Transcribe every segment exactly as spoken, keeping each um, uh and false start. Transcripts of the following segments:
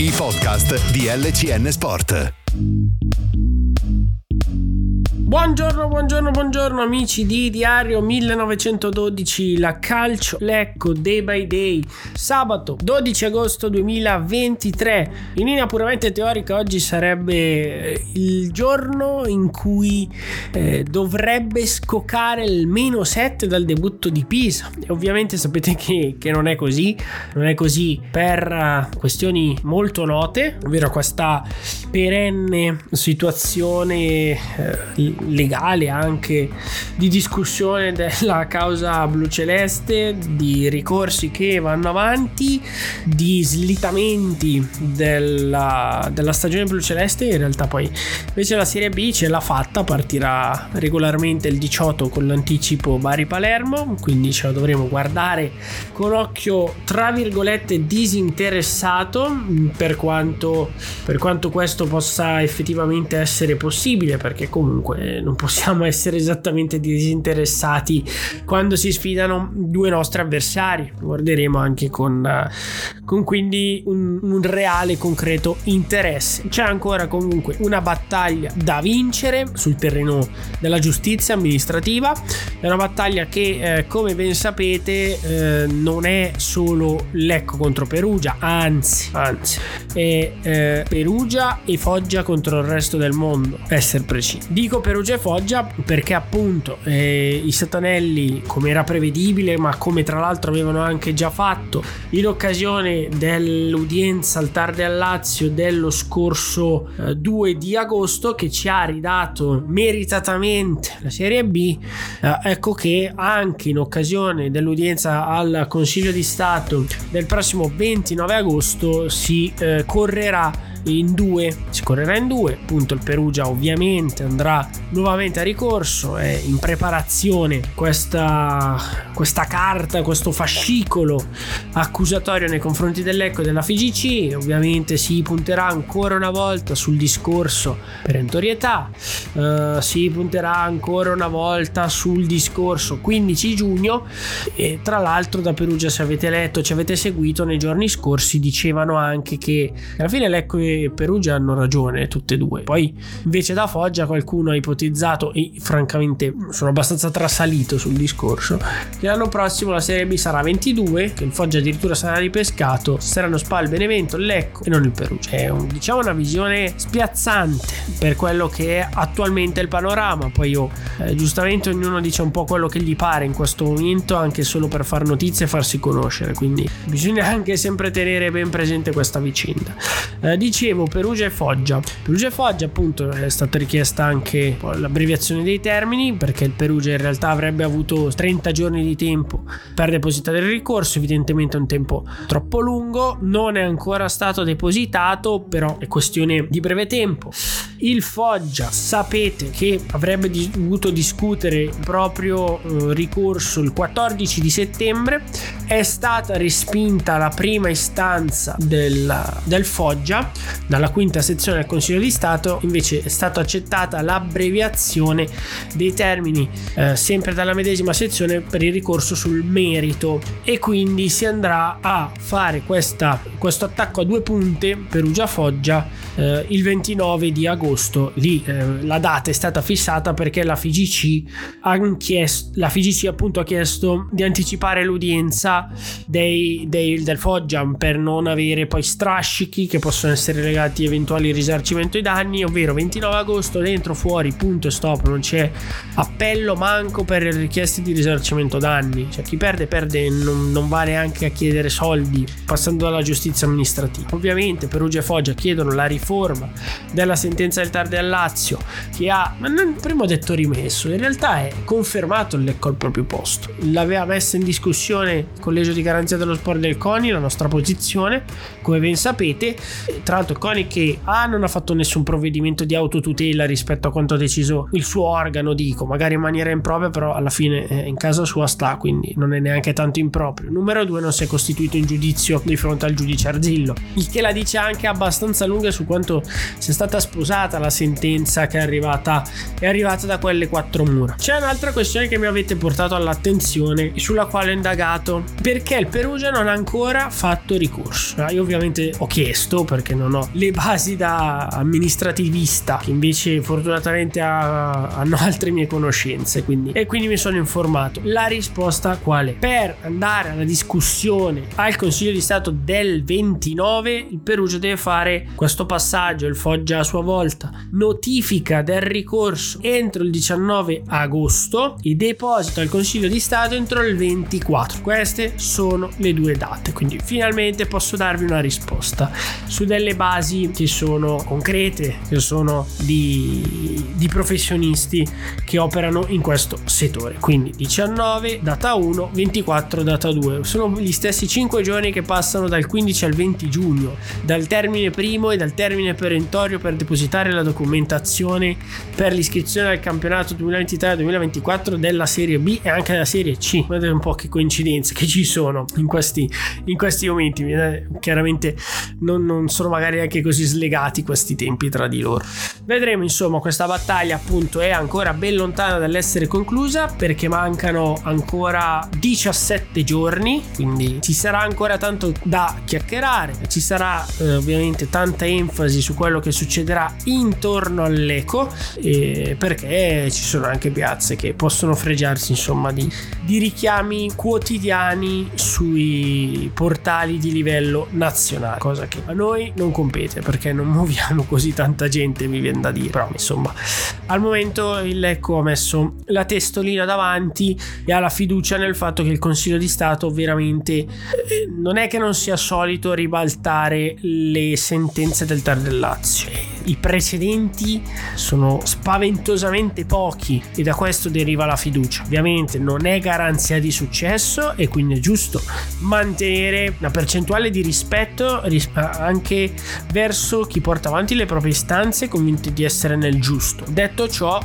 I podcast di L C N Sport. Buongiorno, buongiorno, buongiorno amici di Diario millenovecentododici, la calcio Lecco Day by Day, sabato dodici agosto duemilaventitré. In linea puramente teorica oggi sarebbe il giorno in cui eh, dovrebbe scoccare il meno sette dal debutto di Pisa. E ovviamente sapete che, che non è così, non è così per uh, questioni molto note, ovvero questa perenne situazione eh, legale anche di discussione della causa bluceleste, di ricorsi che vanno avanti, di slitamenti della, della stagione bluceleste. In realtà poi invece la Serie B ce l'ha fatta, partirà regolarmente il diciotto con l'anticipo Bari-Palermo, quindi ce la dovremo guardare con occhio tra virgolette disinteressato, per quanto, per quanto questo possa effettivamente essere possibile, perché comunque non possiamo essere esattamente disinteressati quando si sfidano due nostri avversari. Guarderemo anche con, con quindi un, un reale concreto interesse. C'è ancora comunque una battaglia da vincere sul terreno della giustizia amministrativa. È una battaglia che eh, come ben sapete eh, non è solo Lecco contro Perugia, anzi, anzi è eh, Perugia e Foggia contro il resto del mondo, essere precisi. Dico Perugia e Foggia perché appunto eh, i satanelli, come era prevedibile ma come tra l'altro avevano anche già fatto in occasione dell'udienza al TAR del Lazio dello scorso eh, due di agosto, che ci ha ridato meritatamente la Serie B, eh, ecco che anche in occasione dell'udienza al Consiglio di Stato del prossimo ventinove agosto si eh, correrà in due, si correrà in due, appunto il Perugia ovviamente andrà nuovamente a ricorso. È in preparazione questa, questa carta, questo fascicolo accusatorio nei confronti del Lecco e della F I G C. Ovviamente si punterà ancora una volta sul discorso perentorietà, eh, si punterà ancora una volta sul discorso quindici giugno, e tra l'altro da Perugia, se avete letto, ci avete seguito nei giorni scorsi, dicevano anche che alla fine Lecco e Perugia hanno ragione tutte e due. Poi invece da Foggia qualcuno ha ipotizzato, e francamente sono abbastanza trasalito sul discorso, che l'anno prossimo la Serie B sarà ventidue, che il Foggia addirittura sarà ripescato, saranno Spal, Benevento, Lecco e non il Perugia. È un, diciamo una visione spiazzante per quello che è attualmente il panorama. Poi io eh, giustamente ognuno dice un po' quello che gli pare in questo momento, anche solo per far notizie e farsi conoscere, quindi bisogna anche sempre tenere ben presente questa vicenda. eh, di Dicevo Perugia e Foggia. Perugia e Foggia, appunto, è stata richiesta anche l'abbreviazione dei termini, perché il Perugia in realtà avrebbe avuto trenta giorni di tempo per depositare il ricorso, evidentemente un tempo troppo lungo, non è ancora stato depositato, però è questione di breve tempo. Il Foggia, sapete che avrebbe dovuto discutere il proprio eh, ricorso il quattordici di settembre, è stata respinta la prima istanza del, del Foggia dalla quinta sezione del Consiglio di Stato, invece è stata accettata l'abbreviazione dei termini eh, sempre dalla medesima sezione per il ricorso sul merito, e quindi si andrà a fare questa, questo attacco a due punte Perugia-Foggia eh, il ventinove di agosto. Lì eh, la data è stata fissata perché la F I G C ha chiesto, la F I G C appunto ha chiesto di anticipare l'udienza dei, dei, del Foggia per non avere poi strascichi che possono essere legati a eventuali risarcimento ai danni, ovvero ventinove agosto, dentro, fuori, punto e stop. Non c'è appello manco per richieste di risarcimento danni, cioè chi perde perde, non, non va neanche a chiedere soldi passando dalla giustizia amministrativa. Ovviamente Perugia e Foggia chiedono la riforma della sentenza del TAR del Lazio, che ha, ma non, prima ho detto rimesso, in realtà è confermato il Lecco al proprio posto. L'aveva messa in discussione il collegio di garanzia dello sport del CONI, la nostra posizione, come ben sapete. Tra l'altro il CONI che ah, non ha fatto nessun provvedimento di autotutela rispetto a quanto ha deciso il suo organo, dico magari in maniera impropria, però alla fine eh, in casa sua sta, quindi non è neanche tanto improprio. Numero due, non si è costituito in giudizio di fronte al giudice Arzillo, il che la dice anche abbastanza lunga su quanto sia stata sposata la sentenza che è arrivata è arrivata da quelle quattro mura. C'è un'altra questione che mi avete portato all'attenzione, sulla quale ho indagato perché il Perugia non ha ancora fatto ricorso. Io ovviamente ho chiesto perché non ho le basi da amministrativista, che invece fortunatamente ha, hanno altre mie conoscenze, quindi, e quindi mi sono informato. La risposta qual è? Per andare alla discussione al Consiglio di Stato del ventinove il Perugia deve fare questo passaggio, il Foggia a sua volta notifica del ricorso entro il diciannove agosto e deposita al Consiglio di Stato entro il ventiquattro. Queste sono le due date, quindi finalmente posso darvi una risposta su delle basi che sono concrete, che sono di, di professionisti che operano in questo settore. Quindi diciannove data uno, ventiquattro data due, sono gli stessi cinque giorni che passano dal quindici al venti giugno, dal termine primo e dal termine perentorio per depositare la documentazione per l'iscrizione al campionato duemilaventitré duemilaventiquattro della Serie B e anche della Serie C. Guardate un po' che coincidenze che ci sono in questi, in questi momenti. Chiaramente non, non sono magari anche così slegati questi tempi tra di loro. Vedremo, insomma, questa battaglia appunto è ancora ben lontana dall'essere conclusa, perché mancano ancora diciassette giorni, quindi ci sarà ancora tanto da chiacchierare, ci sarà eh, ovviamente tanta enfasi su quello che succederà intorno all'Eco, eh, perché ci sono anche piazze che possono fregiarsi, insomma, di, di richiami quotidiani sui portali di livello nazionale, cosa che a noi non compete perché non muoviamo così tanta gente, mi viene da dire. Però insomma, al momento il Lecco ha messo la testolina davanti e ha la fiducia nel fatto che il Consiglio di Stato veramente eh, non è che non sia solito ribaltare le sentenze del T A R del Lazio. I precedenti sono spaventosamente pochi e da questo deriva la fiducia. Ovviamente non è garanzia di successo e quindi è giusto mantenere una percentuale di rispetto anche verso chi porta avanti le proprie istanze convinti di essere nel giusto. Detto ciò,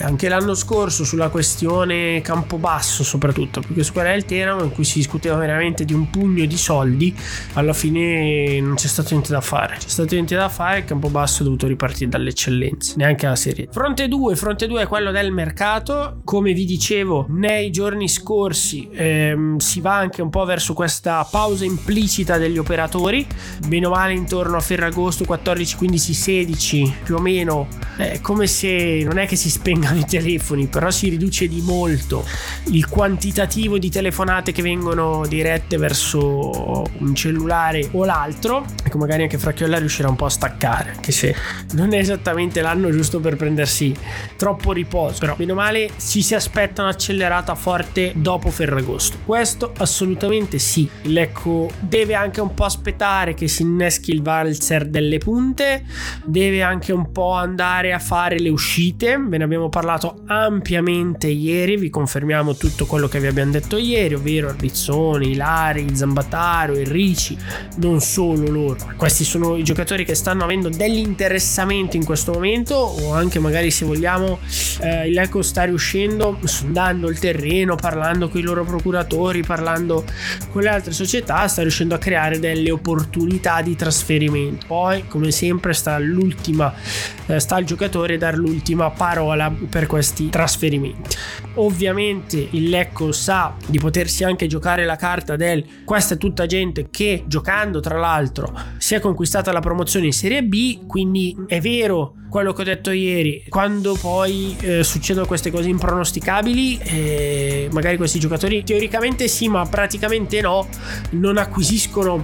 anche l'anno scorso sulla questione Campobasso, soprattutto perché su quella del Teramo, in cui si discuteva veramente di un pugno di soldi, alla fine non c'è stato niente da fare. C'è stato niente da fare, il Campobasso è dovuto ripartire dall'eccellenza, neanche alla serie. Fronte due, fronte due è quello del mercato. Come vi dicevo nei giorni scorsi, ehm, si va anche un po' verso questa pausa implicita degli operatori, meno male intorno a Ferragosto quattordici, quindici, sedici più o meno, è come se non è che si spengano i telefoni, però si riduce di molto il quantitativo di telefonate che vengono dirette verso un cellulare o l'altro. Ecco, magari anche Fracchiolla riuscirà un po' a staccare, che se non è esattamente l'anno giusto per prendersi troppo riposo, però meno male ci si aspetta un'accelerata forte dopo Ferragosto. Questo assolutamente sì. Lecco deve anche un po' aspettare che si inneschi il valzer delle punte, deve anche un po' andare a fare le uscite. Ve ne abbiamo parlato ampiamente ieri, vi confermiamo tutto quello che vi abbiamo detto ieri, ovvero Arvizzoni, Ilari, Zambataro e Ricci. Non solo loro, questi sono i giocatori che stanno avendo degli interessamenti in questo momento, o anche magari, se vogliamo, eh, il Lecco sta riuscendo, sondando il terreno, parlando con i loro procuratori, parlando con le altre società, sta riuscendo a creare delle opportunità di trasferimento. Poi come sempre sta l'ultima eh, sta al giocatore dar l'ultima parola per questi trasferimenti. Ovviamente il Lecco sa di potersi anche giocare la carta del questa è tutta gente che, giocando tra l'altro, si è conquistata la promozione in Serie B, quindi è vero quello che ho detto ieri, quando poi eh, succedono queste cose impronosticabili, eh, magari questi giocatori teoricamente sì ma praticamente no, non acquisiscono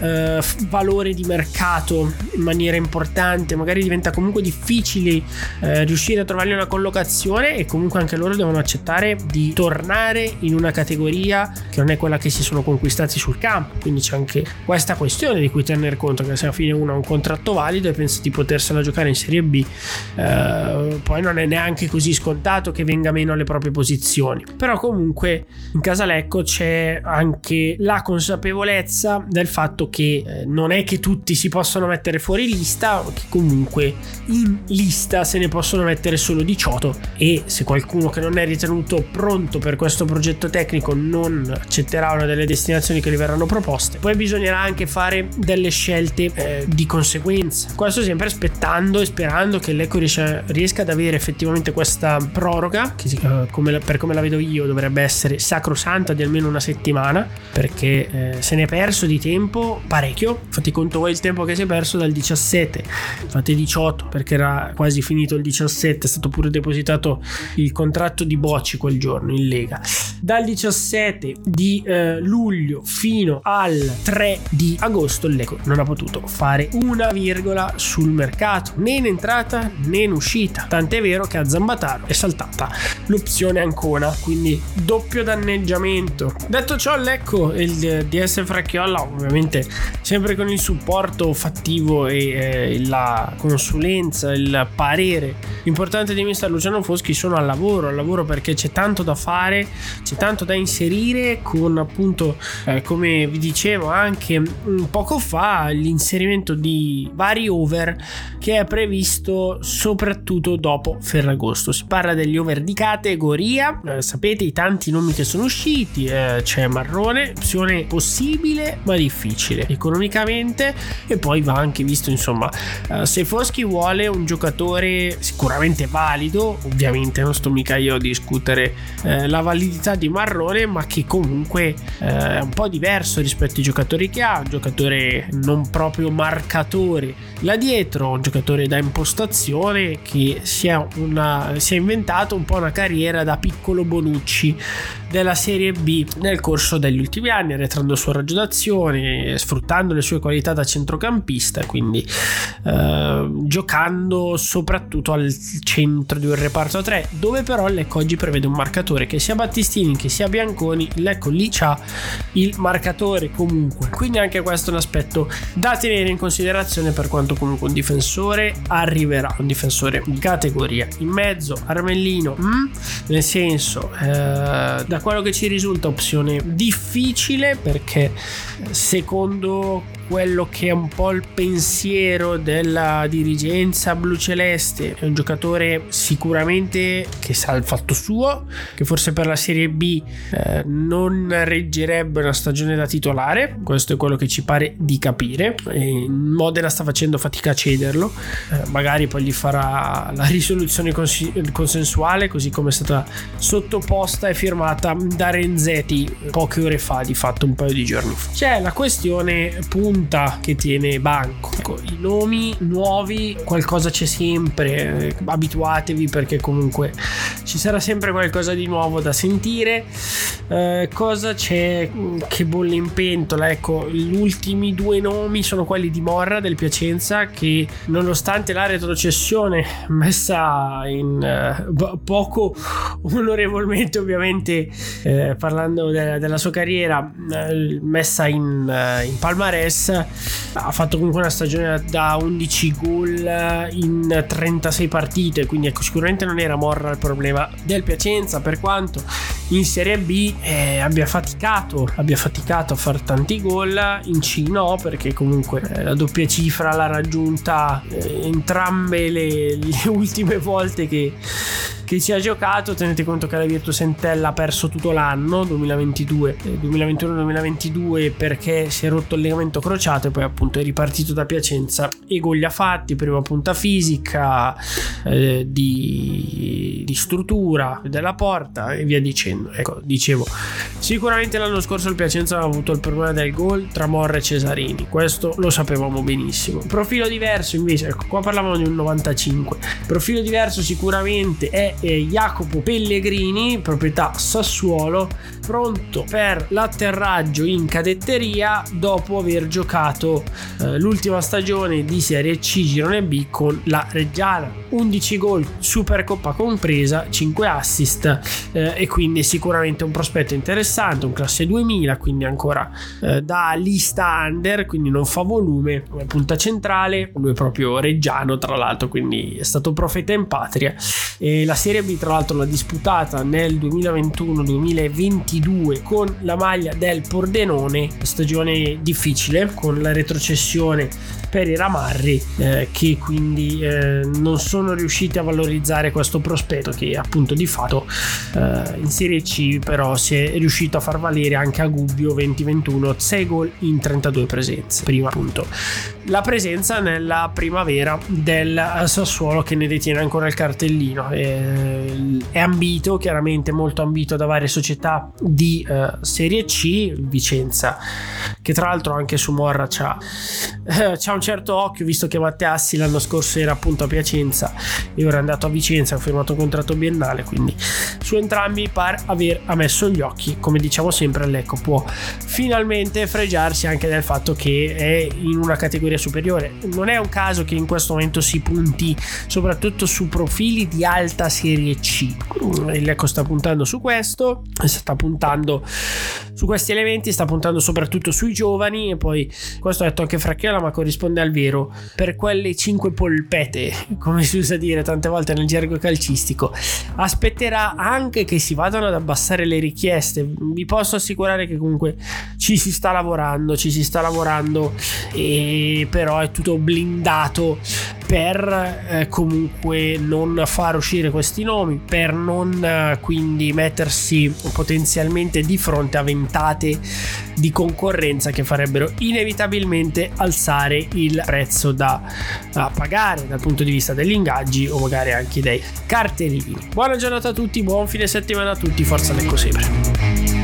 eh, valore di mercato in maniera importante, magari diventa comunque difficile eh, riuscire a trovargli una collocazione, e comunque anche loro devono accettare di tornare in una categoria che non è quella che si sono conquistati sul campo, quindi c'è anche questa questione di cui tener conto, che se alla fine uno ha un contratto valido e pensa di potersela giocare in Serie B, Uh, poi non è neanche così scontato che venga meno alle proprie posizioni. Però comunque in casa Lecco c'è anche la consapevolezza del fatto che eh, non è che tutti si possono mettere fuori lista, che comunque in lista se ne possono mettere solo diciotto, e se qualcuno che non è ritenuto pronto per questo progetto tecnico non accetterà una delle destinazioni che gli verranno proposte. Poi bisognerà anche fare delle scelte eh, di conseguenza, questo sempre aspettando e sperando che Lecco riesca, riesca ad avere effettivamente questa proroga che eh, come la, per come la vedo io dovrebbe essere sacrosanta di almeno una settimana, perché eh, se ne è perso di tempo parecchio. Fate conto voi il tempo che si è perso dal diciassette, fate diciotto perché era quasi finito il diciassette, è stato pure depositato il contratto di Bocci quel giorno in Lega, dal diciassette di eh, luglio fino al tre di agosto Lecco non ha potuto fare una virgola sul mercato, né in entrata né in uscita, tant'è vero che a Zambataro è saltata l'opzione Ancona, quindi doppio danneggiamento. Detto ciò, Lecco e il D S Fracchiolla, ovviamente sempre con il supporto fattivo e eh, la consulenza, il parere importante di mister Luciano Foschi, sono al lavoro, al lavoro perché c'è tanto da fare, c'è tanto da inserire, con appunto eh, come vi dicevo anche poco fa l'inserimento di vari over che è previsto soprattutto dopo Ferragosto. Si parla degli over di categoria, eh, sapete i tanti nomi che sono usciti, eh, c'è Marrone, opzione possibile ma difficile economicamente, e poi va anche visto insomma eh, se Foschi vuole un giocatore sicuramente valido, ovviamente non sto mica io a discutere eh, la validità di Marrone, ma che comunque eh, è un po' diverso rispetto ai giocatori che ha, un giocatore non proprio marcatore là dietro, un giocatore da impostazione che si è, una, si è inventato un po' una carriera da piccolo Bonucci della Serie B nel corso degli ultimi anni, arretrando il suo raggio d'azione, sfruttando le sue qualità da centrocampista, quindi eh, giocando soprattutto al centro di un reparto a tre, dove però Lecco oggi prevede un marcatore, che sia Battistini che sia Bianconi, Lecco lì c'ha il marcatore comunque, quindi anche questo è un aspetto da tenere in considerazione, per quanto comunque un difensore arriverà, un difensore di categoria. In mezzo Armellino, mm, nel senso eh, da quello che ci risulta opzione difficile, perché secondo quello che è un po' il pensiero della dirigenza bluceleste è un giocatore sicuramente che sa il fatto suo, che forse per la Serie B eh, non reggerebbe una stagione da titolare, questo è quello che ci pare di capire, e Modena sta facendo fatica a cederlo, eh, magari poi gli farà la risoluzione cons- consensuale così come è stata sottoposta e firmata da Renzetti poche ore fa, di fatto un paio di giorni fa. C'è la questione punta che tiene banco, ecco, i nomi nuovi qualcosa c'è sempre, eh, abituatevi perché comunque ci sarà sempre qualcosa di nuovo da sentire. Eh, cosa c'è che bolle in pentola? Ecco, gli ultimi due nomi sono quelli di Morra del Piacenza, che nonostante la retrocessione messa in eh, poco onorevolmente ovviamente eh, parlando de- della sua carriera eh, messa in, eh, in palmarès, ha fatto comunque una stagione da undici gol in trentasei partite, quindi ecco, sicuramente non era Morra il problema del Piacenza, per quanto in Serie B eh, abbia faticato abbia faticato a far tanti gol, in C no, perché comunque eh, la doppia cifra l'ha raggiunta eh, entrambe le, le ultime volte che che ci ha giocato. Tenete conto che la Virtus Entella ha perso tutto l'anno duemilaventidue duemilaventuno duemilaventidue perché si è rotto il legamento crociato, e poi appunto è ripartito da Piacenza e gol li ha fatti, prima punta fisica eh, di, di struttura della porta e via dicendo. Ecco, dicevo, sicuramente l'anno scorso il Piacenza aveva avuto il problema del gol tra Morra e Cesarini, questo lo sapevamo benissimo. Profilo diverso invece, ecco, qua parlavamo di un novantacinque, profilo diverso sicuramente è E Jacopo Pellegrini, proprietà Sassuolo, pronto per l'atterraggio in cadetteria dopo aver giocato eh, l'ultima stagione di Serie C girone B con la Reggiana, undici gol Supercoppa compresa, cinque assist eh, e quindi sicuramente un prospetto interessante, un classe duemila, quindi ancora eh, da lista under, quindi non fa volume, come punta centrale, lui è proprio reggiano tra l'altro, quindi è stato profeta in patria. E la Serie B tra l'altro l'ha disputata nel duemilaventuno duemilaventidue con la maglia del Pordenone, stagione difficile con la retrocessione Peri Ramarri, eh, che quindi eh, non sono riusciti a valorizzare questo prospetto, che appunto di fatto eh, in Serie C però si è riuscito a far valere anche a Gubbio venti ventuno, sei gol in trentadue presenze. Prima appunto la presenza nella primavera del Sassuolo, che ne detiene ancora il cartellino, eh, è ambito, chiaramente molto ambito da varie società di eh, Serie C, il Vicenza, che tra l'altro anche su Morra c'ha, eh, c'ha un certo occhio, visto che Matteassi l'anno scorso era appunto a Piacenza e ora è andato a Vicenza, ha firmato un contratto biennale, quindi su entrambi par aver ammesso gli occhi. Come diciamo sempre, Lecco può finalmente fregiarsi anche del fatto che è in una categoria superiore. Non è un caso che in questo momento si punti soprattutto su profili di alta Serie C. Il Lecco sta puntando su questo, sta puntando su questi elementi, sta puntando soprattutto sui giovani, e poi questo ha detto anche Fracchiolla, ma corrisponde al vero, per quelle cinque polpette, come si usa dire tante volte nel gergo calcistico. Aspetterà anche che si vadano ad abbassare le richieste. Vi posso assicurare che comunque ci si sta lavorando, ci si sta lavorando, e però è tutto blindato per eh, comunque non far uscire questi nomi, per non eh, quindi mettersi potenzialmente di fronte a ventate di concorrenza che farebbero inevitabilmente alzare il prezzo da, da pagare dal punto di vista degli ingaggi o magari anche dei cartellini. Buona giornata a tutti, buon fine settimana a tutti, forza Lecco sempre.